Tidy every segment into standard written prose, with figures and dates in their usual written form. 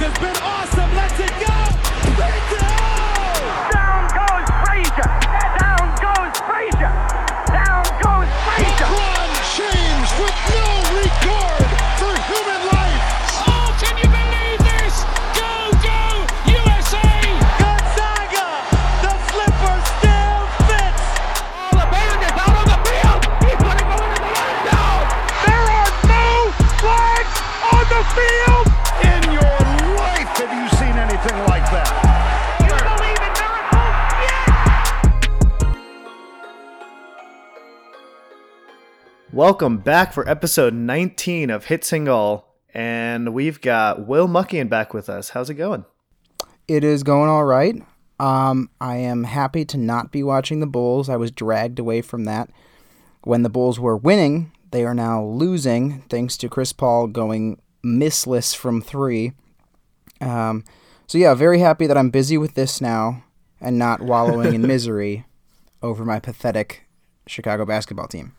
has been awesome. Let's it go! Let's go! Down goes Frazier! Down goes Frazier! Down goes Frazier! LeBron James with no regard for human life! Oh, can you believe this? Go, go, USA! Gonzaga! The slipper still fits! Oh, LeBron is out on the field! He's going to go into the end zone! There are no flags on the field! Have you seen anything like that? You believe in miracles? Yes! Welcome back for episode 19 of Hit Single, and we've got Will Muckian back with us. How's it going? It is going all right. I am happy to not be watching the Bulls. I was dragged away from that. When the Bulls were winning, they are now losing, thanks to Chris Paul going missless from three. So yeah, very happy that I'm busy with this now and not wallowing in misery over my pathetic Chicago basketball team.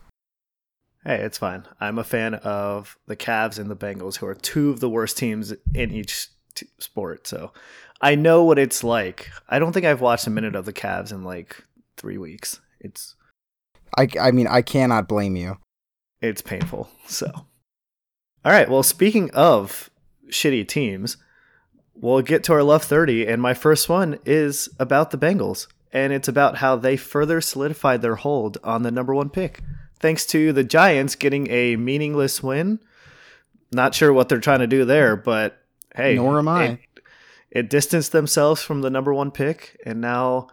Hey, it's fine. I'm a fan of the Cavs and the Bengals, who are two of the worst teams in each sport. So I know what it's like. I don't think I've watched a minute of the Cavs in like 3 weeks. I mean, I cannot blame you. It's painful. So, all right. Well, speaking of shitty teams, we'll get to our Love 30, and my first one is about the Bengals, and it's about how they further solidified their hold on the number one pick, thanks to the Giants getting a meaningless win. Not sure what they're trying to do there, but hey. Nor am I. It distanced themselves from the number one pick, and now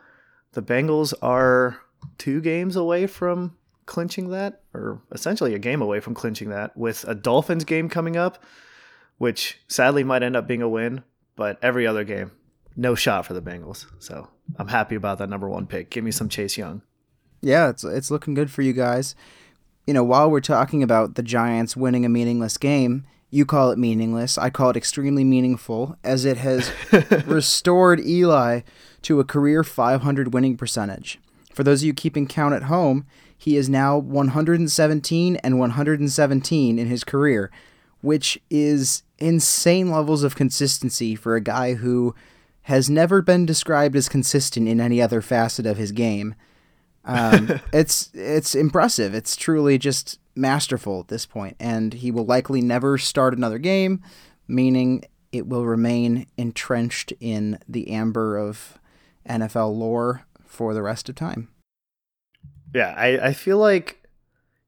the Bengals are 2 games away from clinching that, or essentially a game away from clinching that, with a Dolphins game coming up, which sadly might end up being a win. But every other game, no shot for the Bengals. So I'm happy about that number one pick. Give me some Chase Young. Yeah, it's looking good for you guys. You know, while we're talking about the Giants winning a meaningless game, you call it meaningless. I call it extremely meaningful, as it has restored Eli to a career 500 winning percentage. For those of you keeping count at home, he is now 117 and 117 in his career, which is insane levels of consistency for a guy who has never been described as consistent in any other facet of his game. It's impressive. It's truly just masterful at this point, and he will likely never start another game, meaning it will remain entrenched in the amber of NFL lore for the rest of time. Yeah, I feel like,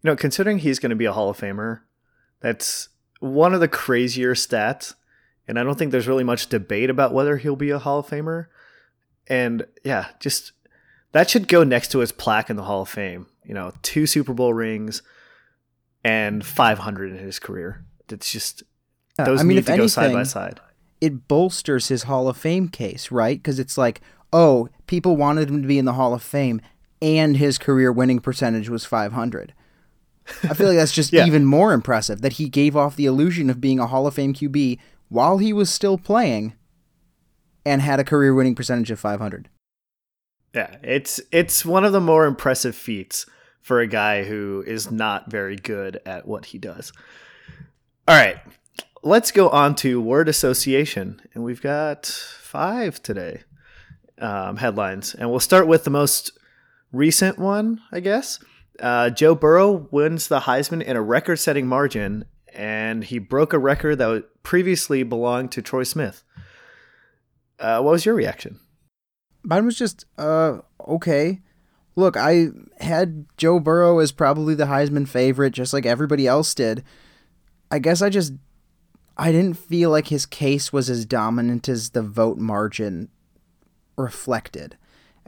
you know, considering he's going to be a Hall of Famer, that's one of the crazier stats, and I don't think there's really much debate about whether he'll be a Hall of Famer. And yeah, just that should go next to his plaque in the Hall of Fame. You know, 2 Super Bowl rings and 500 in his career. It's just, those need to go side by side. It bolsters his Hall of Fame case, right? Because it's like, oh, people wanted him to be in the Hall of Fame, and his career winning percentage was 500. I feel like that's just even more impressive, that he gave off the illusion of being a Hall of Fame QB while he was still playing and had a career winning percentage of 500. Yeah, it's one of the more impressive feats for a guy who is not very good at what he does. All right, let's go on to word association. And we've got 5 today, headlines. And we'll start with the most recent one, I guess. Joe Burrow wins the Heisman in a record-setting margin, and he broke a record that previously belonged to Troy Smith. What was your reaction? Mine was just, okay. Look, I had Joe Burrow as probably the Heisman favorite, just like everybody else did. I guess I didn't feel like his case was as dominant as the vote margin reflected.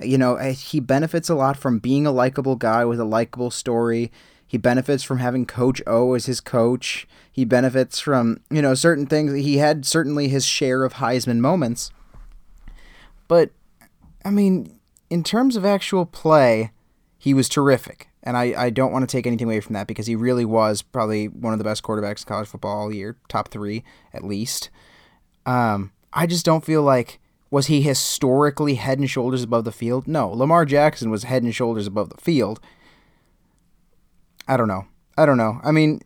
You know, he benefits a lot from being a likable guy with a likable story. He benefits from having Coach O as his coach. He benefits from, you know, certain things. He had certainly his share of Heisman moments. But, I mean, in terms of actual play, he was terrific. And I don't want to take anything away from that, because he really was probably one of the best quarterbacks in college football all year, top 3 at least. I just don't feel like... Was he historically head and shoulders above the field? No, Lamar Jackson was head and shoulders above the field. I don't know. I mean,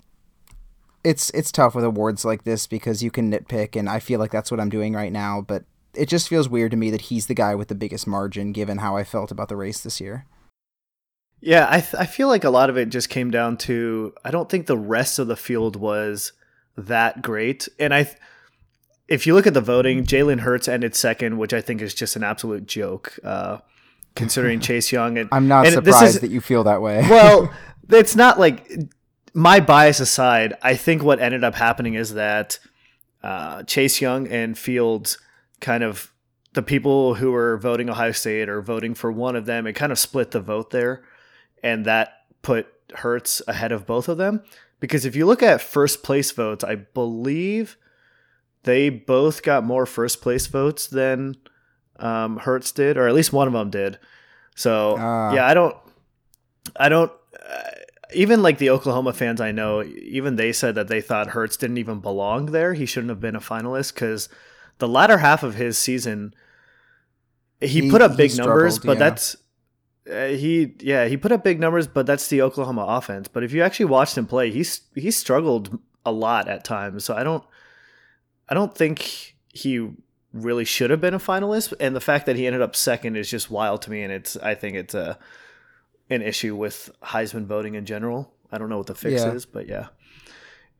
it's tough with awards like this because you can nitpick, and I feel like that's what I'm doing right now, but it just feels weird to me that he's the guy with the biggest margin given how I felt about the race this year. Yeah, I feel like a lot of it just came down to, I don't think the rest of the field was that great. And if you look at the voting, Jalen Hurts ended second, which I think is just an absolute joke, considering Chase Young. And, I'm not surprised that you feel that way. Well, it's not like, my bias aside, I think what ended up happening is that Chase Young and Fields, kind of the people who were voting Ohio State or voting for one of them, it kind of split the vote there. And that put Hurts ahead of both of them. Because if you look at first place votes, I believe they both got more first place votes than Hurts did, or at least one of them did. So yeah, I don't even like the Oklahoma fans I know, even they said that they thought Hurts didn't even belong there. He shouldn't have been a finalist because the latter half of his season, he put up big numbers, but that's he put up big numbers, but that's the Oklahoma offense. But if you actually watched him play, he struggled a lot at times. So I don't think he really should have been a finalist. And the fact that he ended up second is just wild to me. And I think it's an issue with Heisman voting in general. I don't know what the fix is, but yeah.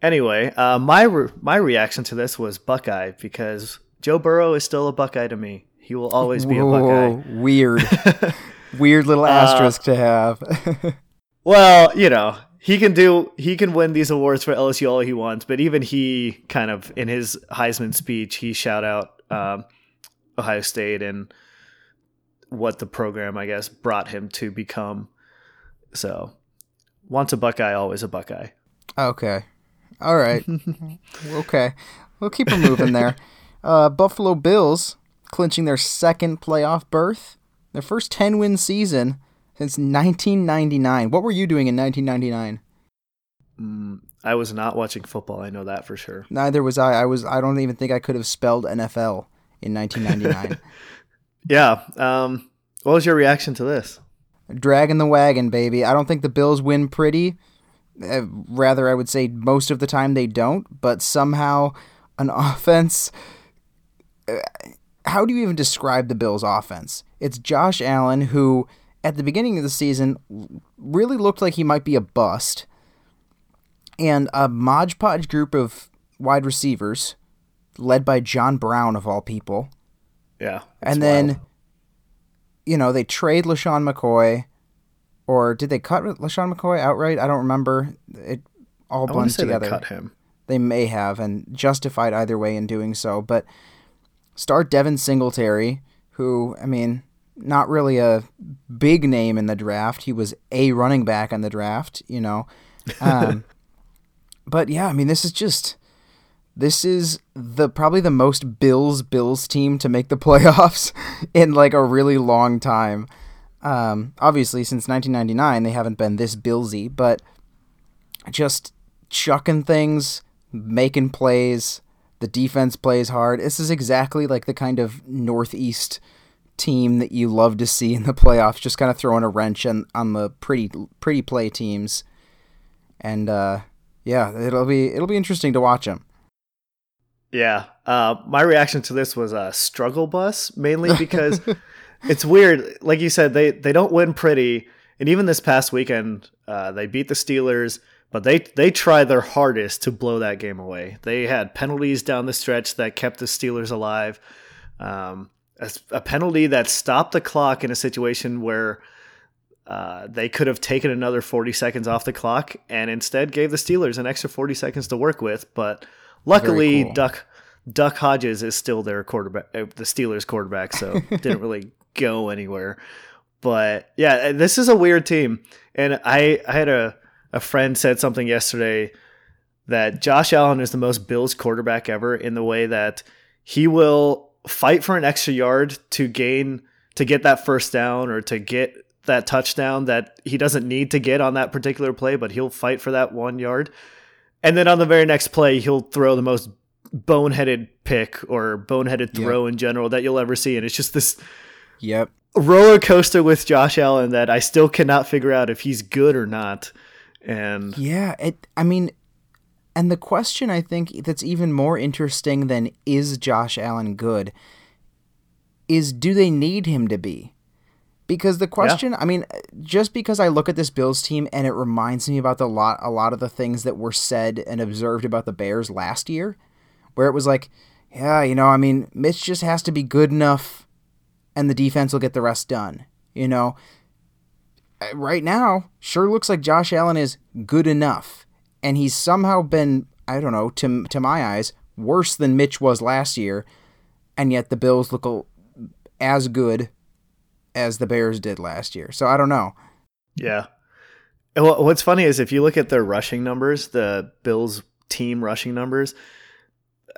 Anyway, my reaction to this was Buckeye, because Joe Burrow is still a Buckeye to me. He will always be a Buckeye. Weird. Weird little asterisk to have. Well, you know, he can win these awards for LSU all he wants, but even he kind of, in his Heisman speech, he shout out Ohio State and what the program, I guess, brought him to become. So, once a Buckeye, always a Buckeye. Okay. All right. Okay. We'll keep it moving there. Buffalo Bills clinching their second playoff berth. Their first 10-win season since 1999. What were you doing in 1999? I was not watching football. I know that for sure. Neither was I. I don't even think I could have spelled NFL in 1999. Yeah. What was your reaction to this? Dragging the wagon, baby. I don't think the Bills win pretty. Rather, I would say most of the time they don't, but somehow an offense... How do you even describe the Bills' offense? It's Josh Allen, who at the beginning of the season really looked like he might be a bust, and a Mod Podge group of wide receivers led by John Brown, of all people. Yeah. And then, you know, they trade LeSean McCoy, or did they cut LeSean McCoy outright? I don't remember. It all blends together. They cut him. They may have, and justified either way in doing so, but... Start Devin Singletary, who, I mean, not really a big name in the draft. He was a running back in the draft, you know. But, yeah, I mean, this is probably the most Bills team to make the playoffs in, like, a really long time. Obviously, since 1999, they haven't been this Billsy, but just chucking things, making plays. The defense plays hard. This is exactly like the kind of Northeast team that you love to see in the playoffs, just kind of throwing a wrench on the pretty play teams. And yeah, it'll be interesting to watch them. Yeah, my reaction to this was a struggle bus, mainly because it's weird. Like you said, they don't win pretty, and even this past weekend, they beat the Steelers. But they tried their hardest to blow that game away. They had penalties down the stretch that kept the Steelers alive. A penalty that stopped the clock in a situation where they could have taken another 40 seconds off the clock, and instead gave the Steelers an extra 40 seconds to work with. But luckily, cool. Duck Hodges is still their quarterback, the Steelers quarterback, so didn't really go anywhere. But yeah, this is a weird team, and I had a friend said something yesterday that Josh Allen is the most Bills quarterback ever, in the way that he will fight for an extra yard to get that first down or to get that touchdown that he doesn't need to get on that particular play, but he'll fight for that 1 yard. And then on the very next play, he'll throw the most boneheaded pick or boneheaded throw in general that you'll ever see. And it's just this roller coaster with Josh Allen that I still cannot figure out if he's good or not. And I mean, And the question, I think, that's even more interesting than is Josh Allen good is, do they need him to be? Because the question, yeah. I mean, just because I look at this Bills team and it reminds me about a lot of the things that were said and observed about the Bears last year, where it was like, yeah, you know, I mean, Mitch just has to be good enough and the defense will get the rest done. You know, right now, sure looks like Josh Allen is good enough. And he's somehow been, I don't know, to my eyes, worse than Mitch was last year. And yet the Bills look as good as the Bears did last year. So I don't know. Yeah. Well, what's funny is if you look at their rushing numbers, the Bills team rushing numbers,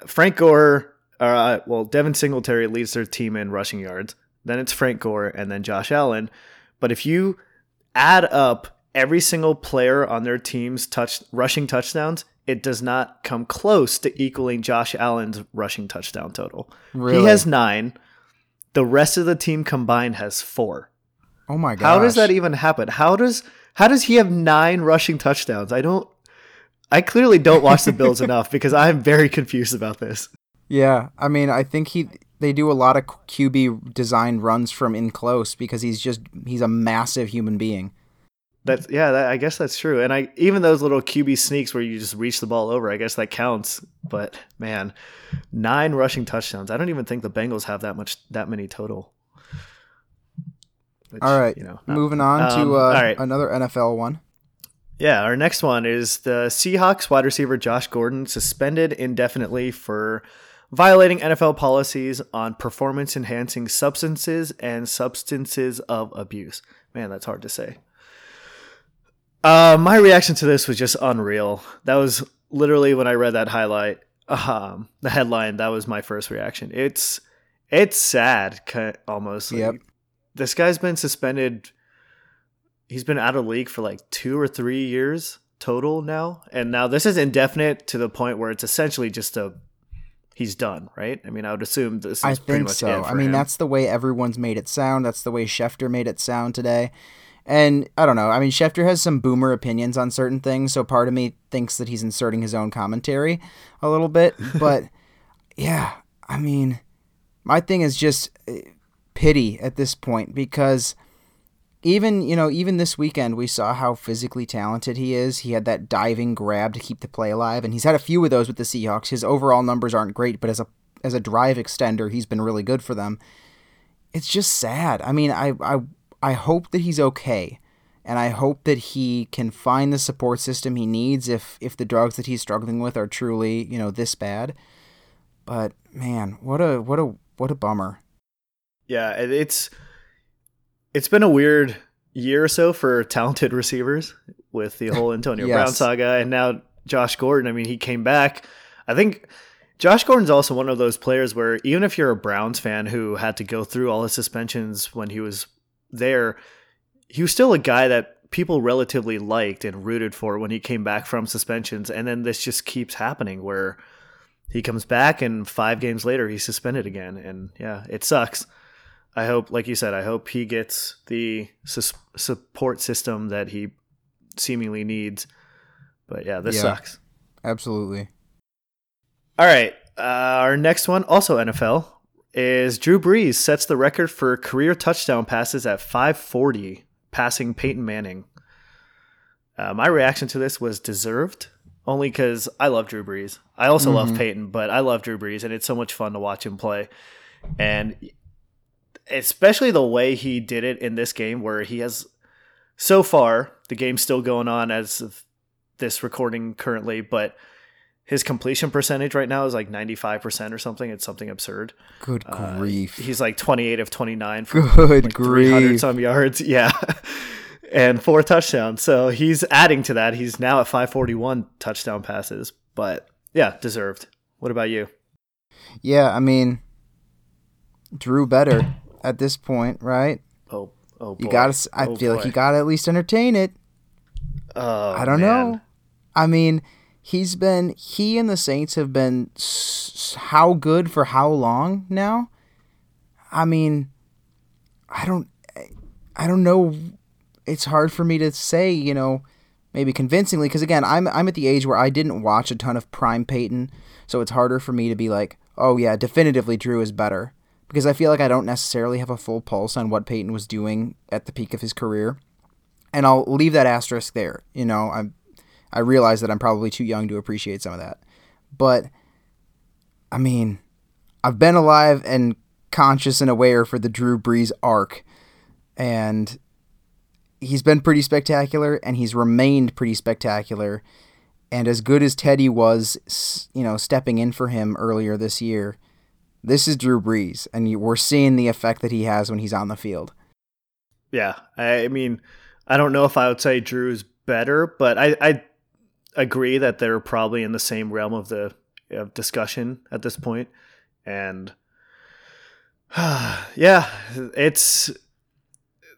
Frank Gore, Devin Singletary leads their team in rushing yards. Then it's Frank Gore and then Josh Allen. But if you add up every single player on their team's rushing touchdowns, it does not come close to equaling Josh Allen's rushing touchdown total. Really? He has 9. The rest of the team combined has 4. Oh my gosh. How does that even happen? How does he have 9 rushing touchdowns? I clearly don't watch the Bills enough because I'm very confused about this. Yeah, I mean, I think they do a lot of QB design runs from in close because he's a massive human being. I guess that's true. And even those little QB sneaks where you just reach the ball over, I guess that counts. But man, 9 rushing touchdowns. I don't even think the Bengals have that many total. Which, all right, moving on to another NFL one. Yeah, our next one is the Seahawks wide receiver Josh Gordon suspended indefinitely for violating NFL policies on performance-enhancing substances and substances of abuse. Man, that's hard to say. My reaction to this was just unreal. That was literally when I read that highlight, the headline. That was my first reaction. It's sad, almost. Yep. Like, this guy's been suspended. He's been out of the league for like 2 or 3 years total now, and now this is indefinite to the point where it's essentially just he's done, right? I mean, I would assume this is pretty much it for him. I think so. I mean, that's the way everyone's made it sound. That's the way Schefter made it sound today. And I don't know. I mean, Schefter has some boomer opinions on certain things, so part of me thinks that he's inserting his own commentary a little bit. But yeah, I mean, my thing is just pity at this point because even this weekend we saw how physically talented he is. He had that diving grab to keep the play alive, and he's had a few of those with the Seahawks. His overall numbers aren't great, but as a drive extender, he's been really good for them. It's just sad. I mean, I hope that he's okay, and I hope that he can find the support system he needs if the drugs that he's struggling with are truly, this bad. But man, what a bummer. Yeah, it's been a weird year or so for talented receivers with the whole Antonio yes. Brown saga, and now Josh Gordon. I mean, he came back. I think Josh Gordon's also one of those players where even if you're a Browns fan who had to go through all his suspensions when he was there, he was still a guy that people relatively liked and rooted for when he came back from suspensions. And then this just keeps happening where he comes back and 5 games later he's suspended again. And yeah, it sucks. I hope, like you said, he gets the support system that he seemingly needs. But yeah, this sucks. Absolutely. All right. Our next one, also NFL, is Drew Brees sets the record for career touchdown passes at 540, passing Peyton Manning. My reaction to this was deserved, only because I love Drew Brees. I also love Peyton, but I love Drew Brees, and it's so much fun to watch him play. And especially the way he did it in this game where he has, so far, the game's still going on as of this recording currently, but his completion percentage right now is like 95% or something. It's something absurd. Good grief. He's like 28 of 29 for like 300 some yards. Yeah. And 4 touchdowns. So he's adding to that. He's now at 541 touchdown passes. But yeah, deserved. What about you? Yeah, I mean, Drew better at this point, right? Oh boy. I feel like you got to at least entertain it. I don't know. I mean, he and the Saints have been how good for how long now? I mean, I don't know. It's hard for me to say, maybe convincingly, because again, I'm at the age where I didn't watch a ton of prime Peyton, so it's harder for me to be like, oh yeah, definitively Drew is better, because I feel like I don't necessarily have a full pulse on what Peyton was doing at the peak of his career, and I'll leave that asterisk there. You know, I realize that I'm probably too young to appreciate some of that, but I mean, I've been alive and conscious and aware for the Drew Brees arc, and he's been pretty spectacular, and he's remained pretty spectacular. And as good as Teddy was, you know, stepping in for him earlier this year, this is Drew Brees, and we're seeing the effect that he has when he's on the field. Yeah, I mean, I don't know if I would say Drew's better, but I agree that they're probably in the same realm of the of discussion at this point. And yeah, it's...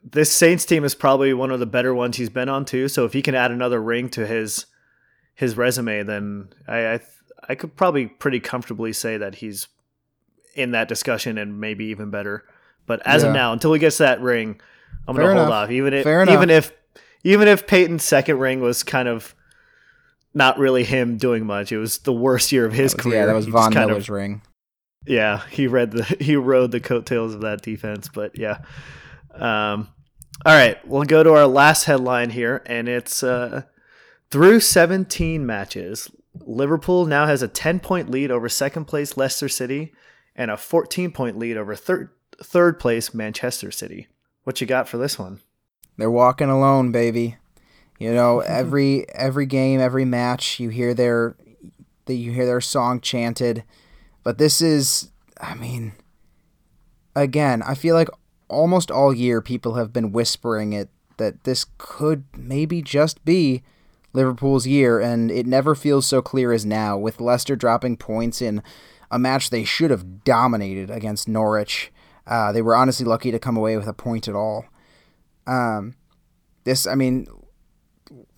This Saints team is probably one of the better ones he's been on too. So if he can add another ring to his resume, then I could probably pretty comfortably say that he's in that discussion and maybe even better. But as of now, until he gets that ring, I'm going to hold off. Even if Peyton's second ring was kind of not really him doing much, it was the worst year of his career. Yeah, that was Von Miller's ring. Yeah, he rode the coattails of that defense, but yeah. All right, we'll go to our last headline here, and it's through 17 matches, Liverpool now has a 10-point lead over second-place Leicester City and a 14-point lead over third-place Manchester City. What you got for this one? They're walking alone, baby. You know, every game, every match, you hear their song chanted, but this is, I mean, again, I feel like almost all year people have been whispering it that this could maybe just be Liverpool's year, and it never feels so clear as now, with Leicester dropping points in a match they should have dominated against Norwich. They were honestly lucky to come away with a point at all.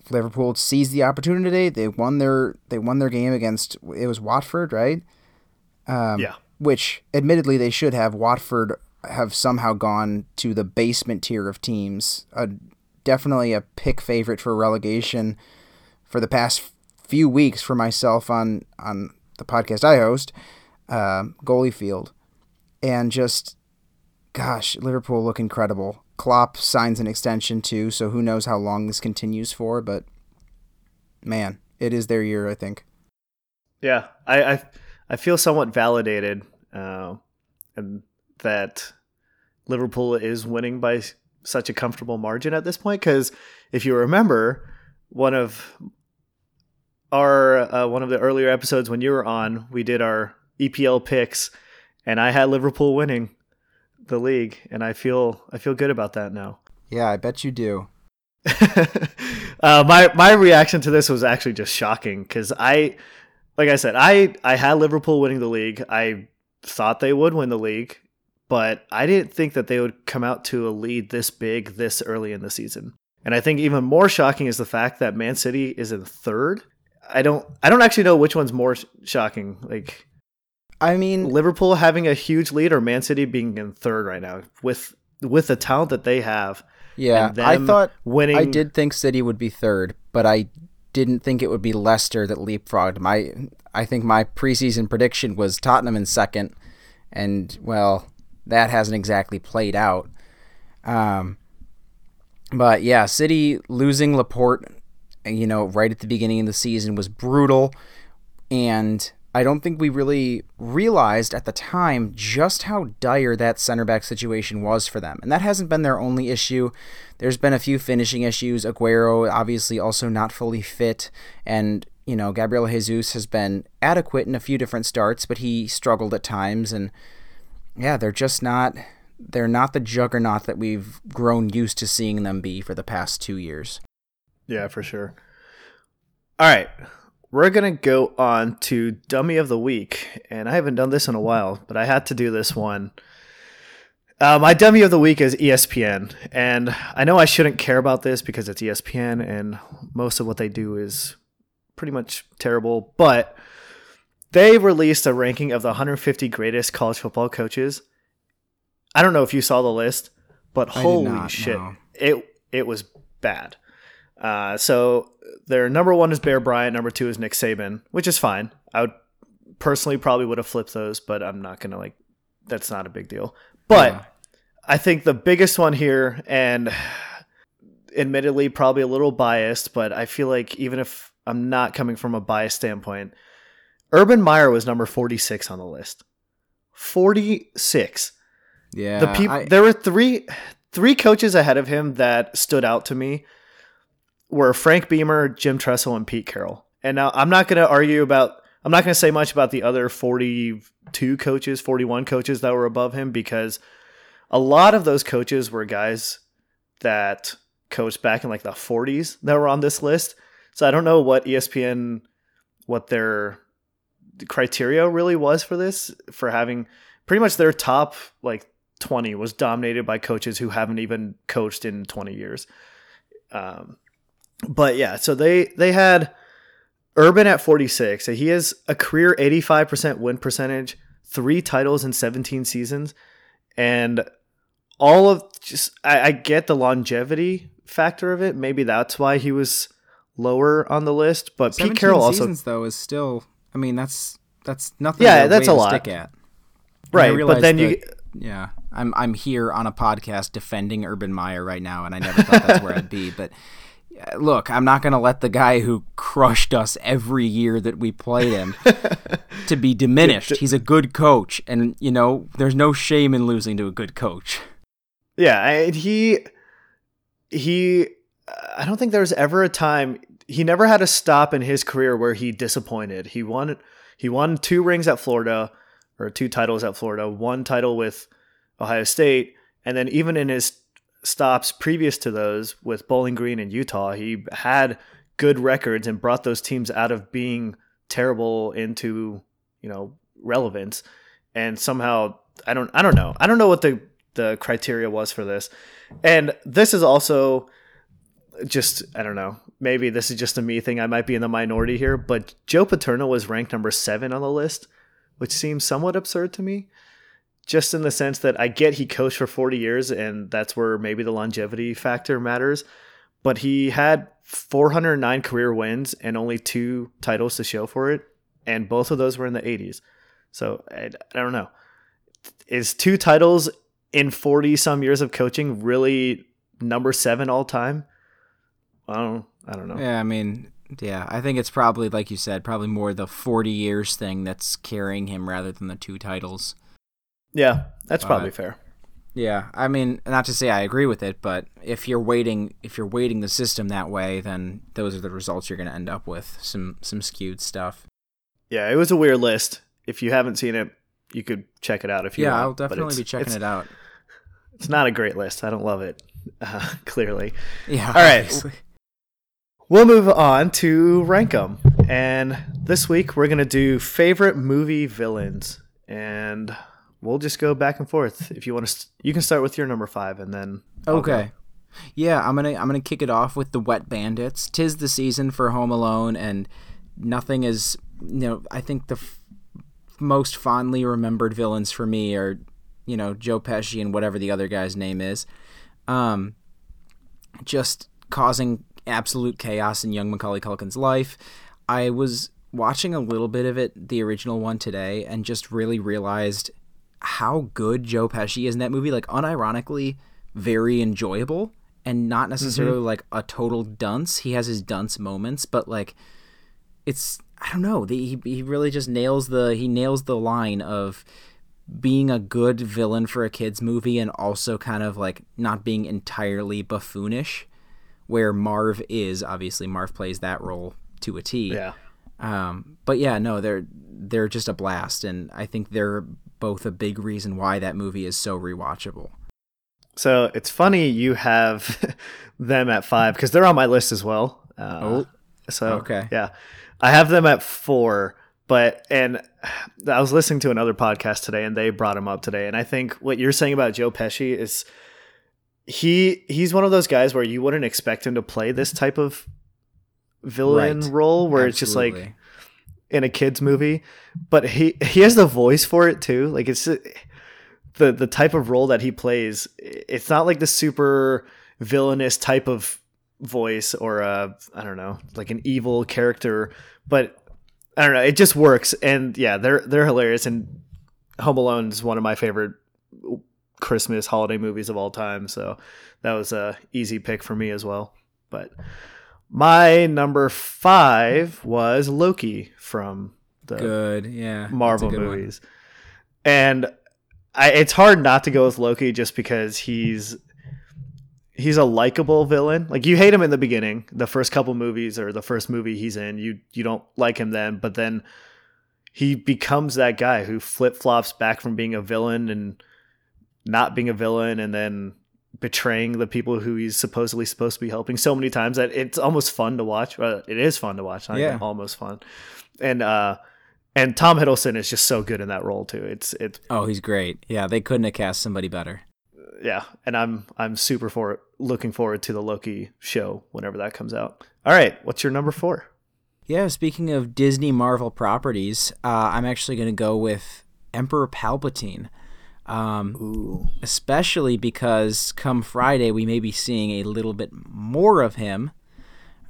Liverpool seized the opportunity. They won their game against, it was Watford, right? Yeah. Which admittedly they should have. Watford have somehow gone to the basement tier of teams, definitely a pick favorite for relegation for the past few weeks for myself on the podcast I host, Goalie Field. And just, gosh, Liverpool look incredible. Klopp signs an extension too, so who knows how long this continues for, but man, it is their year, I think. Yeah, I feel somewhat validated and that Liverpool is winning by such a comfortable margin at this point, because if you remember one of the earlier episodes when you were on, we did our EPL picks and I had Liverpool winning the league, and I feel good about that now. Yeah, I bet you do. My reaction to this was actually just shocking, because I had Liverpool winning the league. I thought they would win the league, but I didn't think that they would come out to a lead this big this early in the season. And I think even more shocking is the fact that Man City is in third. I don't actually know which one's more shocking. Like, I mean, Liverpool having a huge lead or Man City being in third right now with the talent that they have. Yeah, I did think City would be third, but I didn't think it would be Leicester that leapfrogged. I think my preseason prediction was Tottenham in second, and well, that hasn't exactly played out. But yeah, City losing Laporte, you know, right at the beginning of the season was brutal. And I don't think we really realized at the time just how dire that center back situation was for them. And that hasn't been their only issue. There's been a few finishing issues. Aguero, obviously, also not fully fit. And, you know, Gabriel Jesus has been adequate in a few different starts, but he struggled at times. And yeah, they're not the juggernaut that we've grown used to seeing them be for the past 2 years. Yeah, for sure. All right, we're going to go on to Dummy of the Week, and I haven't done this in a while, but I had to do this one. My Dummy of the Week is ESPN, and I know I shouldn't care about this because it's ESPN, and most of what they do is pretty much terrible, but they released a ranking of the 150 greatest college football coaches. I don't know if you saw the list, but holy shit, no. It was bad. So their number one is Bear Bryant. Number two is Nick Saban, which is fine. I would personally probably would have flipped those, but I'm not going to like, that's not a big deal. But yeah. I think the biggest one here, and admittedly probably a little biased, but I feel like even if I'm not coming from a biased standpoint, Urban Meyer was number 46 on the list. 46. Yeah. There were three coaches ahead of him that stood out to me were Frank Beamer, Jim Tressel, and Pete Carroll. And now I'm not going to say much about the other 41 coaches that were above him, because a lot of those coaches were guys that coached back in like the 40s that were on this list. So I don't know what ESPN, what their criteria really was for this, for having pretty much their top like 20 was dominated by coaches who haven't even coached in 20 years. But yeah, so they had Urban at 46. So he has a career 85% win percentage, 3 titles in 17 seasons. And all of I get the longevity factor of it. Maybe that's why he was lower on the list. But Pete Carroll also, 17 seasons though is still, I mean, that's nothing. Yeah, that's a lot. Stick at. Right, but then yeah, I'm here on a podcast defending Urban Meyer right now, and I never thought that's where I'd be. But look, I'm not going to let the guy who crushed us every year that we played him to be diminished. He's a good coach, and you know, there's no shame in losing to a good coach. Yeah, I don't think there was ever a time. He never had a stop in his career where he disappointed. He won 2 rings at Florida, or 2 titles at Florida, 1 title with Ohio State, and then even in his stops previous to those with Bowling Green and Utah, he had good records and brought those teams out of being terrible into, you know, relevance. And somehow I don't know. I don't know what the criteria was for this. And this is also just, I don't know, maybe this is just a me thing. I might be in the minority here, but Joe Paterno was ranked number 7 on the list, which seems somewhat absurd to me, just in the sense that I get he coached for 40 years and that's where maybe the longevity factor matters, but he had 409 career wins and only 2 titles to show for it. And both of those were in the 80s. So I don't know. Is 2 titles in 40 some years of coaching really number 7 all time? I don't know. Yeah, I mean, yeah, I think it's probably, like you said, probably more the 40 years thing that's carrying him rather than the 2 titles. Yeah, that's probably fair. Yeah, I mean, not to say I agree with it, but if you're weighting the system that way, then those are the results you're going to end up with, some skewed stuff. Yeah, it was a weird list. If you haven't seen it, you could check it out if you want. Yeah, I'll definitely be checking it out. It's not a great list. I don't love it, clearly. Yeah. All right. Obviously. We'll move on to rank 'em. And this week we're going to do favorite movie villains. And we'll just go back and forth. If you want to, you can start with your number 5 and then okay. Yeah, I'm going to kick it off with the Wet Bandits. 'Tis the season for Home Alone, and nothing is, you know, I think the most fondly remembered villains for me are, you know, Joe Pesci and whatever the other guy's name is. Just causing absolute chaos in young Macaulay Culkin's life. I was watching a little bit of it, the original one today, and just really realized how good Joe Pesci is in that movie, like unironically very enjoyable and not necessarily like a total dunce. He has his dunce moments, but like it's, I don't know, he really just nails the line of being a good villain for a kid's movie and also kind of like not being entirely buffoonish, where Marv is. Obviously Marv plays that role to a T. Yeah. But yeah, no, they're just a blast, and I think they're both a big reason why that movie is so rewatchable. So it's funny you have them at 5 because they're on my list as well. Yeah, I have them at 4, and I was listening to another podcast today and they brought him up today. And I think what you're saying about Joe Pesci is he's one of those guys where you wouldn't expect him to play this type of villain role, where Absolutely. It's just like in a kid's movie, but he has the voice for it too. Like it's the type of role that he plays. It's not like the super villainous type of voice or a, I don't know, like an evil character, but I don't know, it just works. And yeah, they're hilarious. And Home Alone is one of my favorite Christmas holiday movies of all time, so that was a easy pick for me as well. But my number 5 was Loki from the Marvel movies. One. And it's hard not to go with Loki just because he's a likable villain. Like, you hate him in the beginning, the first couple movies or the first movie he's in, you don't like him then, but then he becomes that guy who flip-flops back from being a villain and not being a villain and then betraying the people who he's supposedly supposed to be helping so many times that it's almost fun to watch. It is fun to watch. Not even almost fun. And Tom Hiddleston is just so good in that role too. Oh, he's great. Yeah, they couldn't have cast somebody better. Yeah, and I'm super looking forward to the Loki show whenever that comes out. All right, what's your number 4? Yeah, speaking of Disney Marvel properties, I'm actually going to go with Emperor Palpatine. Especially because come Friday we may be seeing a little bit more of him.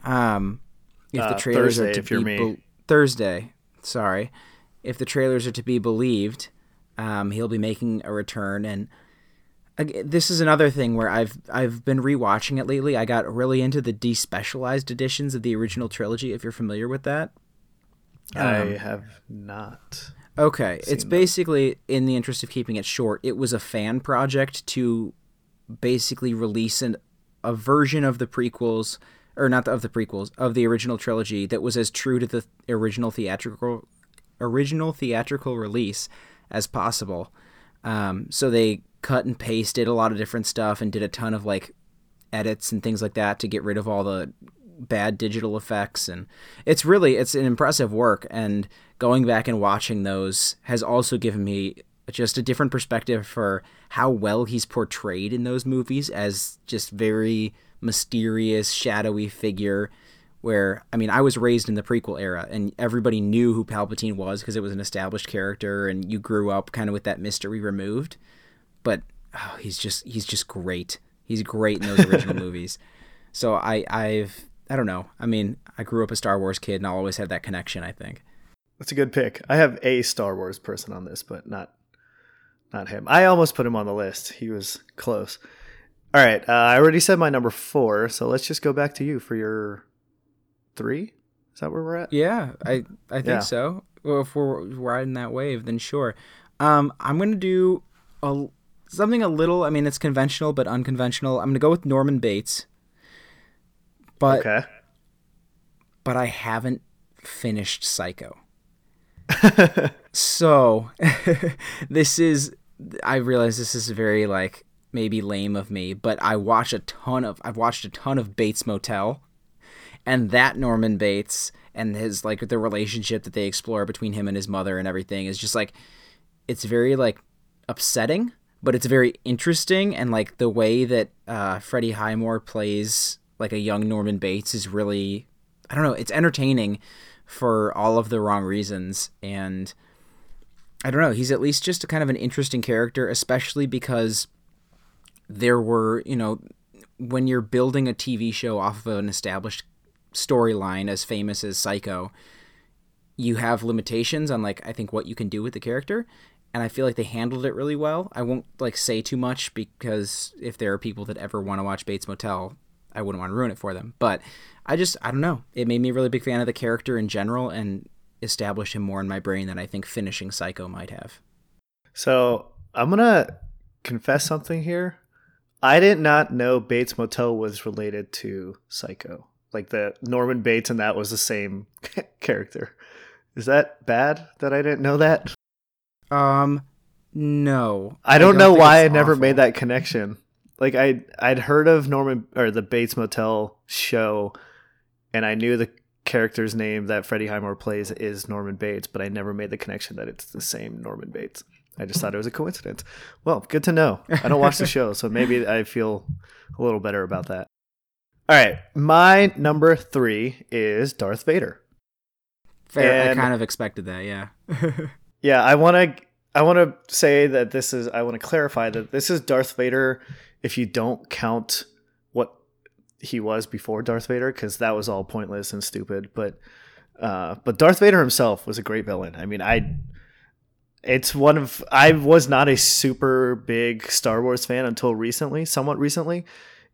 If the trailers Thursday, are to if be you're me. Thursday. Sorry, if the trailers are to be believed, he'll be making a return. And this is another thing where I've been rewatching it lately. I got really into the despecialized editions of the original trilogy. If you're familiar with that, I have not. Okay, it's basically, in the interest of keeping it short, it was a fan project to basically release a version of the prequels, or not of the prequels, of the original trilogy that was as true to the original theatrical release as possible. So they cut and pasted a lot of different stuff and did a ton of like edits and things like that to get rid of all the bad digital effects, and it's an impressive work, and going back and watching those has also given me just a different perspective for how well he's portrayed in those movies as just very mysterious, shadowy figure where, I mean, I was raised in the prequel era and everybody knew who Palpatine was because it was an established character and you grew up kind of with that mystery removed, but he's just great. He's great in those original movies. So I don't know. I mean, I grew up a Star Wars kid and I'll always have that connection, I think. That's a good pick. I have a Star Wars person on this, but not him. I almost put him on the list. He was close. All right. I already said my number 4, so let's just go back to you for your 3. Is that where we're at? Yeah, I think so. Well, if we're riding that wave, then sure. I'm going to do something a little, I mean, it's conventional, but unconventional. I'm going to go with Norman Bates. But I haven't finished Psycho. So I realize this is very like maybe lame of me, but I've watched a ton of Bates Motel, and that Norman Bates and his like the relationship that they explore between him and his mother and everything is just like, it's very like upsetting, but it's very interesting. And like the way that Freddie Highmore plays like a young Norman Bates is really, I don't know, it's entertaining for all of the wrong reasons. And I don't know, he's at least just a kind of an interesting character, especially because there were, you know, when you're building a TV show off of an established storyline as famous as Psycho, you have limitations on like, I think what you can do with the character. And I feel like they handled it really well. I won't like say too much because if there are people that ever want to watch Bates Motel, I wouldn't want to ruin it for them, but I don't know. It made me a really big fan of the character in general and established him more in my brain than I think finishing Psycho might have. So I'm going to confess something here. I did not know Bates Motel was related to Psycho. Like the Norman Bates and that was the same character. Is that bad that I didn't know that? No. I don't know why I never made that connection. Like I'd heard of Norman or the Bates Motel show, and I knew the character's name that Freddie Highmore plays is Norman Bates, but I never made the connection that it's the same Norman Bates. I just thought it was a coincidence. Well, good to know. I don't watch the show, so maybe I feel a little better about that. All right, my number 3 is Darth Vader. Fair, and I kind of expected that. Yeah. Yeah, I want to say that I want to clarify that this is Darth Vader if you don't count what he was before Darth Vader, because that was all pointless and stupid. But Darth Vader himself was a great villain. I mean, I was not a super big Star Wars fan until recently, somewhat recently.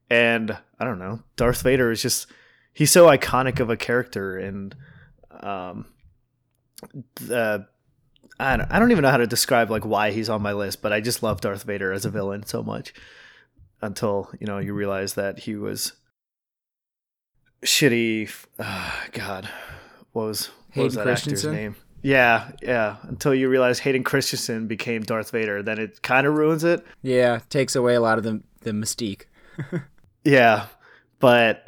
And I don't know, Darth Vader is just, he's so iconic of a character. And I don't even know how to describe like why he's on my list, but I just love Darth Vader as a villain so much until, you know, you realize that he was shitty. What was that actor's name? Yeah. Until you realize Hayden Christensen became Darth Vader, then it kind of ruins it. Yeah, takes away a lot of the mystique. Yeah, but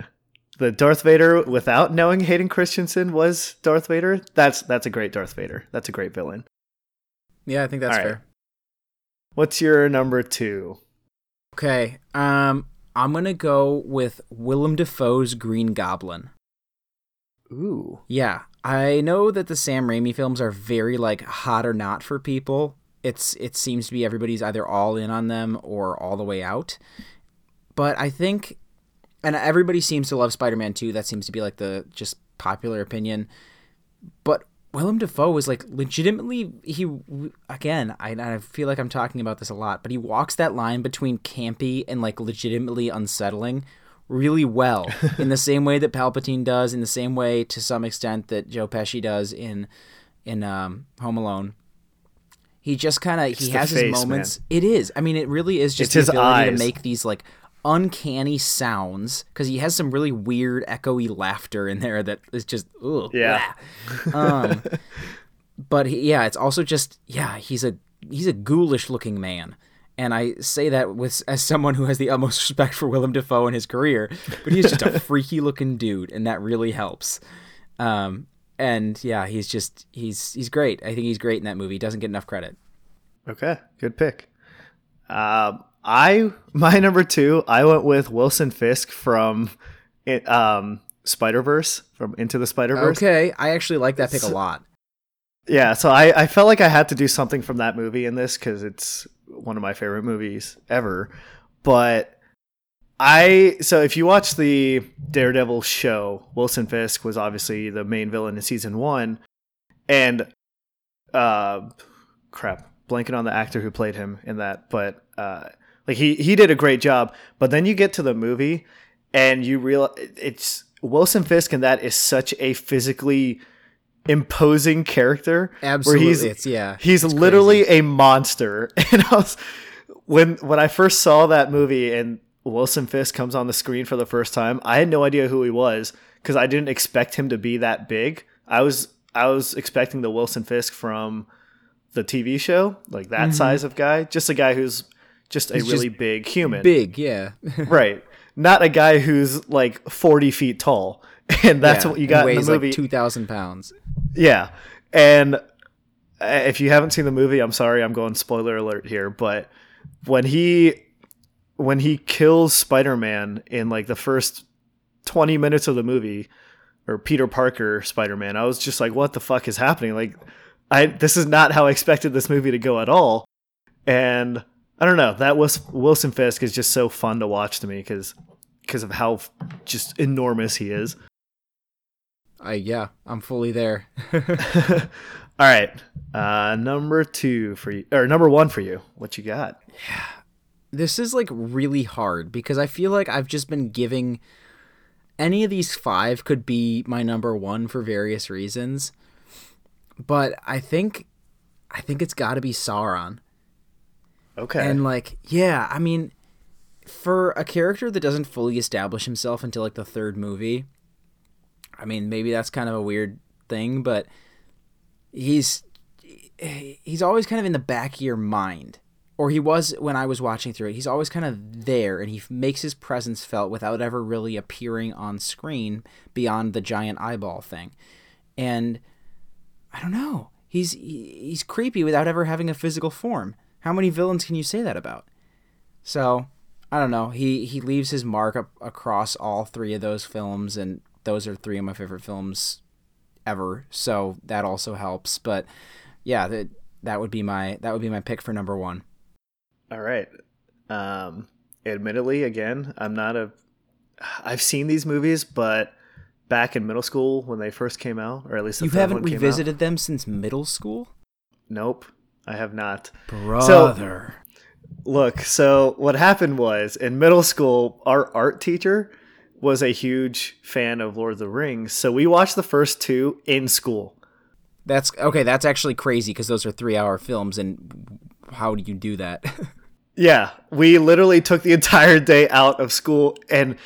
the Darth Vader without knowing Hayden Christensen was Darth Vader. That's a great Darth Vader. That's a great villain. Yeah, I think that's fair. What's your number 2? Okay, I'm gonna go with Willem Dafoe's Green Goblin. Ooh. Yeah, I know that the Sam Raimi films are very like hot or not for people. It seems to be everybody's either all in on them or all the way out. But I think, and everybody seems to love Spider-Man 2. That seems to be like the just popular opinion. But Willem Dafoe was like legitimately, I feel like I'm talking about this a lot, but he walks that line between campy and like legitimately unsettling really well in the same way that Palpatine does, in the same way to some extent that Joe Pesci does in Home Alone. He just kind of, he has his moments. Man. It is. I mean, it really is just his ability to make these like uncanny sounds, because he has some really weird echoey laughter in there that is just ugh. Yeah. But he, yeah, it's also just he's a ghoulish looking man, and I say that with as someone who has the utmost respect for Willem Dafoe and his career, but he's just a freaky looking dude, and that really helps. And yeah, he's great. I think he's great in that movie. He doesn't get enough credit. Okay, good pick. My number 2, I went with Wilson Fisk from Spider-Verse, from Into the Spider-Verse. Okay, I actually like that pick a lot. Yeah, so I felt like I had to do something from that movie in this, because it's one of my favorite movies ever. But so if you watch the Daredevil show, Wilson Fisk was obviously the main villain in season 1. And, blanking on the actor who played him in that, but he did a great job. But then you get to the movie and you realize it's Wilson Fisk, and that is such a physically imposing character. Absolutely, he's literally crazy. A monster. And I was, when I first saw that movie and Wilson Fisk comes on the screen for the first time, I had no idea who he was, because I didn't expect him to be that big. I was expecting the Wilson Fisk from the TV show, like that size of guy, just a guy who's just a really big human. Big, yeah. Right. Not a guy who's like 40 feet tall. And that's what you got in the movie. Like 2,000 pounds. Yeah. And if you haven't seen the movie, I'm sorry, I'm going spoiler alert here. But when he kills Spider-Man in like the first 20 minutes of the movie, or Peter Parker Spider-Man, I was just like, what the fuck is happening? Like, this is not how I expected this movie to go at all. And I don't know, that was Wilson Fisk is just so fun to watch to me because of how just enormous he is. I'm fully there. All right. Number 1 for you. What you got? Yeah. This is like really hard, because I feel like I've just been giving any of these 5 could be my number 1 for various reasons. But I think it's got to be Sauron. Okay. And like, yeah, I mean, for a character that doesn't fully establish himself until like the 3rd movie, I mean, maybe that's kind of a weird thing, but he's always kind of in the back of your mind, or he was when I was watching through it. He's always kind of there, and he makes his presence felt without ever really appearing on screen beyond the giant eyeball thing. And I don't know. He's creepy without ever having a physical form. How many villains can you say that about? So, I don't know. He leaves his mark across all 3 of those films, and those are 3 of my favorite films ever. So that also helps. But yeah, that would be my pick for number 1. All right. Admittedly, again, I'm not a I've seen these movies, but back in middle school when they first came out, or at least the third one came out. You haven't revisited them since middle school? Nope, I have not. Brother. So, look, so what happened was, in middle school, our art teacher was a huge fan of Lord of the Rings, so we watched the first two in school. That's actually crazy, because those are 3-hour films, and how do you do that? Yeah, we literally took the entire day out of school, and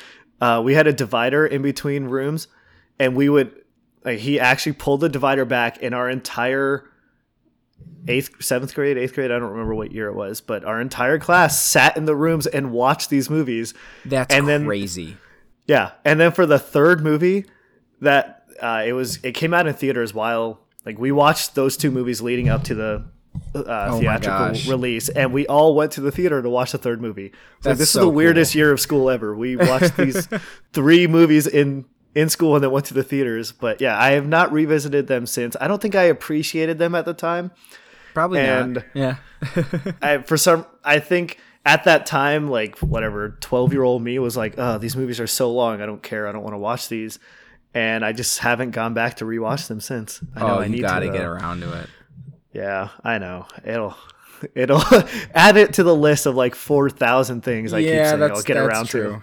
we had a divider in between rooms, and we would, like, he actually pulled the divider back, and our entire 8th grade, I don't remember what year it was, but our entire class sat in the rooms and watched these movies. That's crazy. Yeah, and then for the third movie, that it came out in theaters while, like, we watched those two movies leading up to the theatrical release, and we all went to the theater to watch the third movie. So this is the weirdest year of school ever. We watched these three movies in school and then went to the theaters. But yeah, I have not revisited them since. I don't think I appreciated them at the time. Probably not. Yeah. I think at that time, like, whatever, 12-year-old me was like, oh, these movies are so long. I don't care. I don't want to watch these. And I just haven't gone back to rewatch them since. I know I need to. You got to get around to it. Yeah, I know. It'll add it to the list of like 4,000 things I keep saying I'll get around to.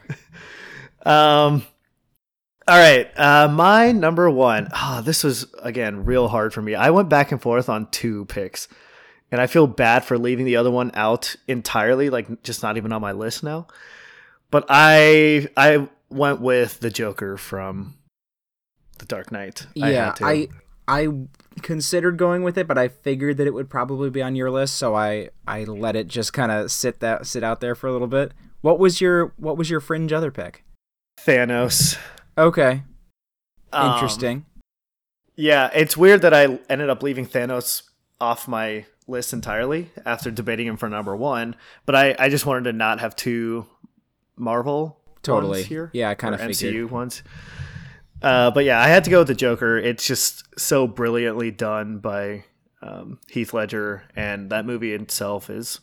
All right. My number one. This was, again, real hard for me. I went back and forth on two picks, and I feel bad for leaving the other one out entirely, like just not even on my list now. But I went with the Joker from The Dark Knight. Yeah, I considered going with it, but I figured that it would probably be on your list, so I let it just kind of sit out there for a little bit. What was your fringe other pick? Thanos. Okay. Interesting. Yeah, it's weird that I ended up leaving Thanos off my list entirely after debating him for number one, but I just wanted to not have two Marvel ones here. Yeah, I kind of figured. MCU ones. But yeah, I had to go with the Joker. It's just so brilliantly done by Heath Ledger, and that movie itself is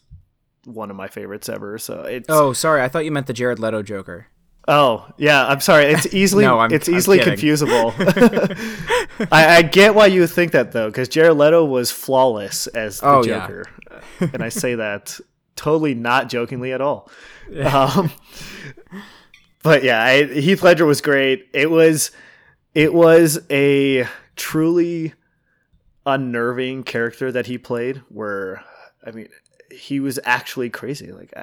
one of my favorites ever. So it's. Oh, sorry, I thought you meant the Jared Leto Joker. Oh yeah, I'm sorry. It's easily confusable. I get why you think that though, because Jared Leto was flawless as the Joker, and I say that totally not jokingly at all. But yeah, Heath Ledger was great. It was a truly unnerving character that he played, where, I mean, he was actually crazy. Like,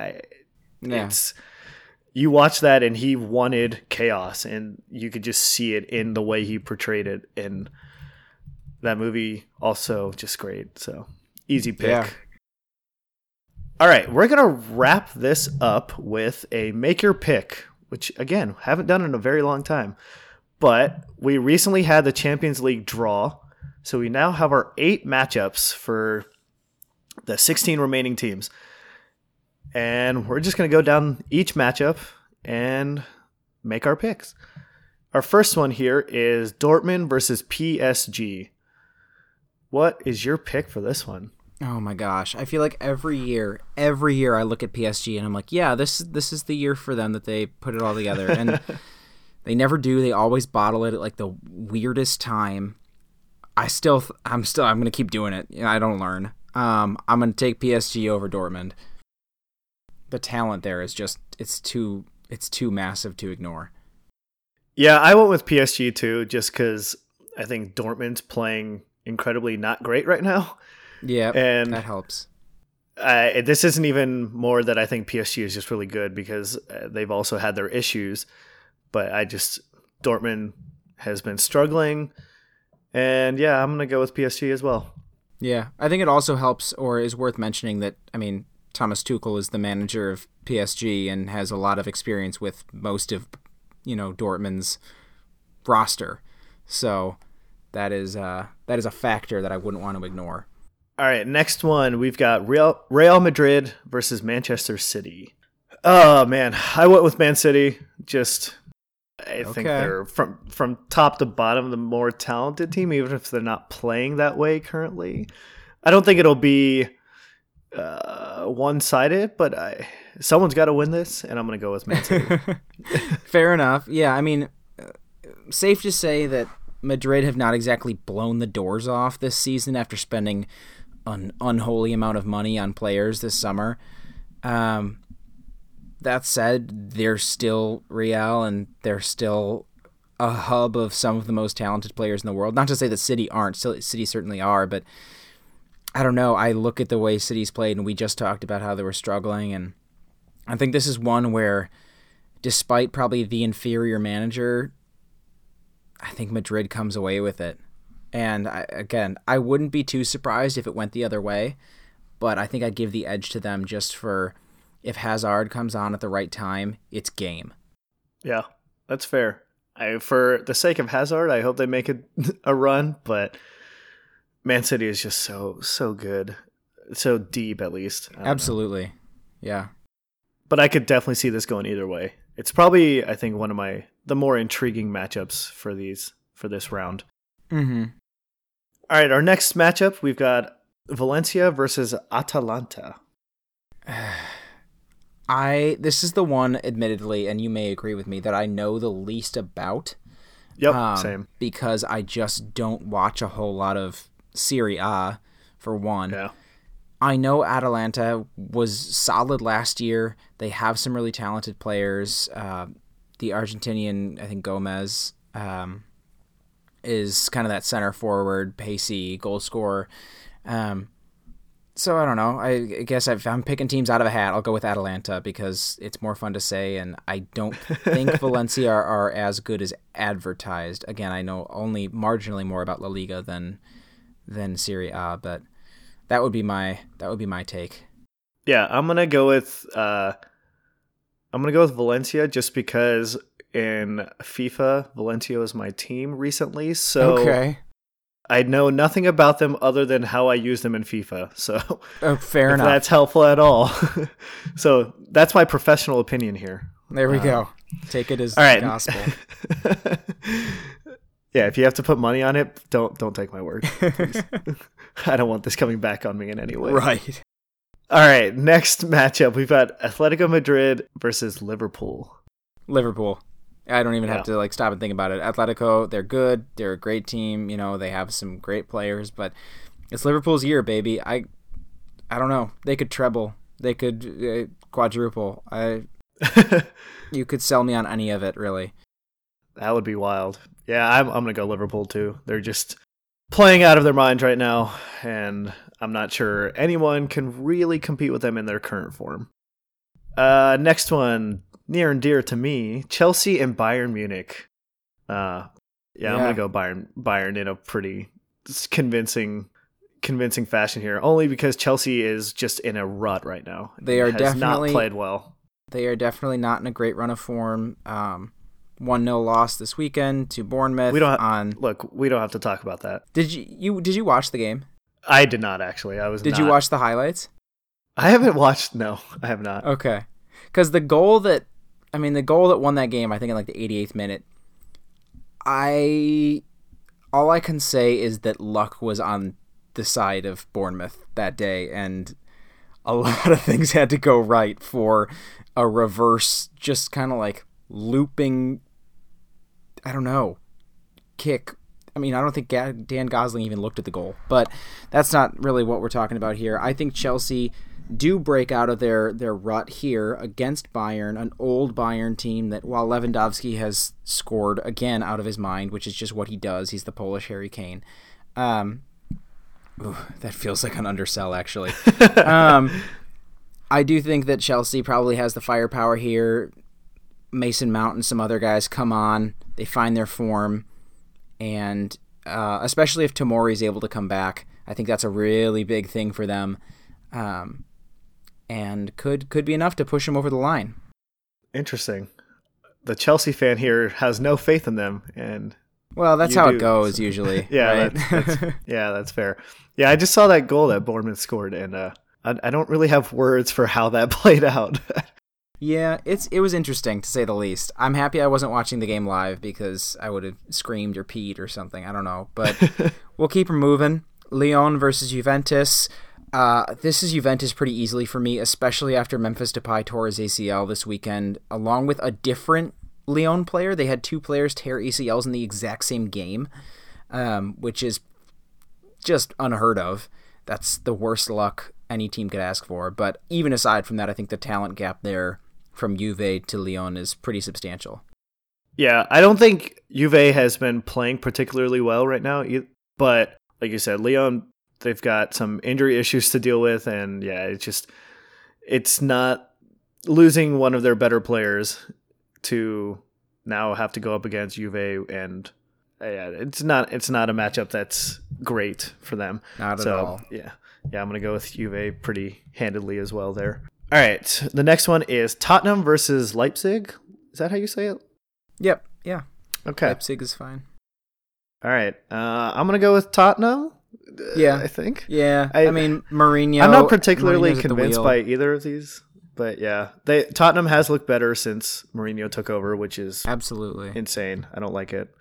you watch that and he wanted chaos, and you could just see it in the way he portrayed it. And that movie also just great. So easy pick. Yeah. All right. We're going to wrap this up with a make your pick, which, again, haven't done in a very long time. But we recently had the Champions League draw, so we now have our 8 matchups for the 16 remaining teams. And we're just going to go down each matchup and make our picks. Our first one here is Dortmund versus PSG. What is your pick for this one? Oh my gosh. I feel like every year I look at PSG and I'm like, yeah, this is the year for them that they put it all together. And they never do. They always bottle it at like the weirdest time. I'm going to keep doing it. I don't learn. I'm going to take PSG over Dortmund. The talent there is just, it's too massive to ignore. Yeah, I went with PSG too, just because I think Dortmund's playing incredibly not great right now. Yeah, and that helps. This isn't even more that I think PSG is just really good, because they've also had their issues. But Dortmund has been struggling. And yeah, I'm going to go with PSG as well. Yeah, I think it also helps, or is worth mentioning that, I mean, Thomas Tuchel is the manager of PSG and has a lot of experience with most of, Dortmund's roster. So that is a factor that I wouldn't want to ignore. All right, next one, we've got Real Madrid versus Manchester City. Oh, man, I went with Man City. I think they're, from top to bottom, the more talented team, even if they're not playing that way currently. I don't think it'll be one-sided, but I someone's got to win this, and I'm going to go with Man City. Fair enough. Yeah, I mean, safe to say that Madrid have not exactly blown the doors off this season after spending an unholy amount of money on players this summer. That said, they're still Real, and they're still a hub of some of the most talented players in the world. Not to say that City aren't. City certainly are, but I don't know. I look at the way City's played, and we just talked about how they were struggling, and I think this is one where, despite probably the inferior manager, I think Madrid comes away with it. And I wouldn't be too surprised if it went the other way, but I think I'd give the edge to them just for if Hazard comes on at the right time, it's game. Yeah, that's fair. For the sake of Hazard, I hope they make a run, but Man City is just so good. So deep, at least. Absolutely. Know. Yeah. But I could definitely see this going either way. It's probably, I think, one of the more intriguing matchups for this round. Mm-hmm. All right, our next matchup, we've got Valencia versus Atalanta. This is the one, admittedly, and you may agree with me, that I know the least about. Yep, same. Because I just don't watch a whole lot of Serie A, for one. Yeah. I know Atalanta was solid last year. They have some really talented players. The Argentinian, I think Gomez, is kind of that center forward, pacey, goal scorer. So I don't know. I guess if I'm picking teams out of a hat, I'll go with Atalanta because it's more fun to say, and I don't think Valencia are as good as advertised. Again, I know only marginally more about La Liga than Serie A, but that would be my take. Yeah, I'm gonna go with Valencia just because in FIFA, Valencia was my team recently, so okay. I know nothing about them other than how I use them in FIFA. So fair enough. That's helpful at all. So that's my professional opinion here. There we go. Take it as gospel. Yeah, if you have to put money on it, don't take my word. Please. I don't want this coming back on me in any way. Right. All right, next matchup, we've got Atletico Madrid versus Liverpool. Liverpool. I don't even have to stop and think about it. Atletico, they're good. They're a great team. You know, they have some great players, but it's Liverpool's year, baby. I don't know. They could treble. They could quadruple. You could sell me on any of it, really. That would be wild. Yeah, I'm going to go Liverpool too. They're just playing out of their minds right now, and I'm not sure anyone can really compete with them in their current form. Next one, near and dear to me, Chelsea and Bayern Munich. I'm going to go Bayern in a pretty convincing fashion here, only because Chelsea is just in a rut right now. They are definitely not played well. They are definitely not in a great run of form. 1-0 loss this weekend to Bournemouth. We don't have to talk about that. Did you watch the game? I did not, actually. Did you watch the highlights? I haven't watched. No, I have not. Okay, because the goal that won that game, I think in the 88th minute. All I can say is that luck was on the side of Bournemouth that day, and a lot of things had to go right for a reverse, just kind of looping. I don't know. Kick. I mean, I don't think Dan Gosling even looked at the goal, but that's not really what we're talking about here. I think Chelsea do break out of their rut here against Bayern, an old Bayern team that, while Lewandowski has scored again out of his mind, which is just what he does. He's the Polish Harry Kane. That feels like an undersell, actually. I do think that Chelsea probably has the firepower here. Mason Mount and some other guys come on. They find their form. And especially if Tomori's able to come back, I think that's a really big thing for them, and could be enough to push him over the line. Interesting. The Chelsea fan here has no faith in them, and that's how it goes usually. Yeah, right? That's fair. Yeah, I just saw that goal that Bournemouth scored, and I don't really have words for how that played out. Yeah, it was interesting, to say the least. I'm happy I wasn't watching the game live because I would have screamed or peed or something. I don't know, but we'll keep moving. Lyon versus Juventus. This is Juventus pretty easily for me, especially after Memphis Depay tore his ACL this weekend, along with a different Lyon player. They had two players tear ACLs in the exact same game, which is just unheard of. That's the worst luck any team could ask for. But even aside from that, I think the talent gap there from Juve to Lyon is pretty substantial. Yeah, I don't think Juve has been playing particularly well right now, but like you said, Lyon, they've got some injury issues to deal with, and yeah, it's not losing one of their better players to now have to go up against Juve, and yeah, it's not a matchup that's great for them. Not at all. Yeah, I'm gonna go with Juve pretty handedly as well there. All right, the next one is Tottenham versus Leipzig. Is that how you say it? Yep. Yeah. Okay. Leipzig is fine. All right. I'm gonna go with Tottenham. Yeah, I think. Yeah, I mean Mourinho. I'm not particularly convinced by either of these, but yeah, Tottenham has looked better since Mourinho took over, which is absolutely insane. I don't like it,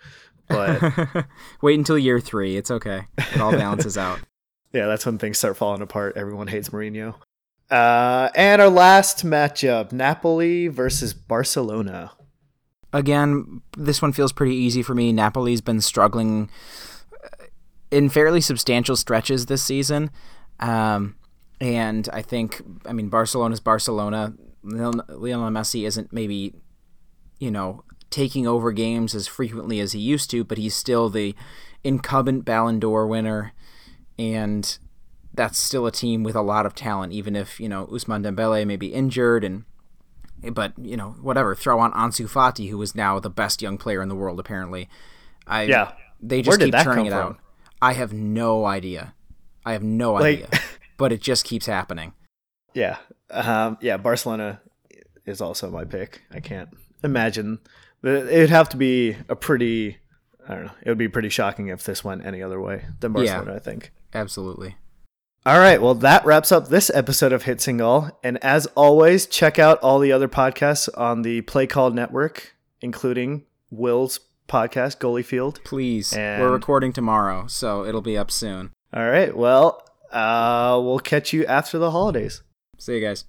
but wait until year 3. It's okay. It all balances out. Yeah, that's when things start falling apart. Everyone hates Mourinho. And our last matchup: Napoli versus Barcelona. Again, this one feels pretty easy for me. Napoli's been struggling in fairly substantial stretches this season. And I think, I mean, Barcelona's Barcelona. Lionel Messi isn't maybe, taking over games as frequently as he used to, but he's still the incumbent Ballon d'Or winner. And that's still a team with a lot of talent, even if, Ousmane Dembele may be injured but, whatever, throw on Ansu Fati, who is now the best young player in the world, apparently. They just keep turning it out. I have no idea. But it just keeps happening. Yeah. Barcelona is also my pick. I can't imagine. It'd have to be it would be pretty shocking if this went any other way than Barcelona, I think. Absolutely. All right. Well, that wraps up this episode of Hit Single. And as always, check out all the other podcasts on the Play Call Network, including Will's podcast, Goalie Field. Please. And we're recording tomorrow, so it'll be up soon. All right. Well, we'll catch you after the holidays. See you guys.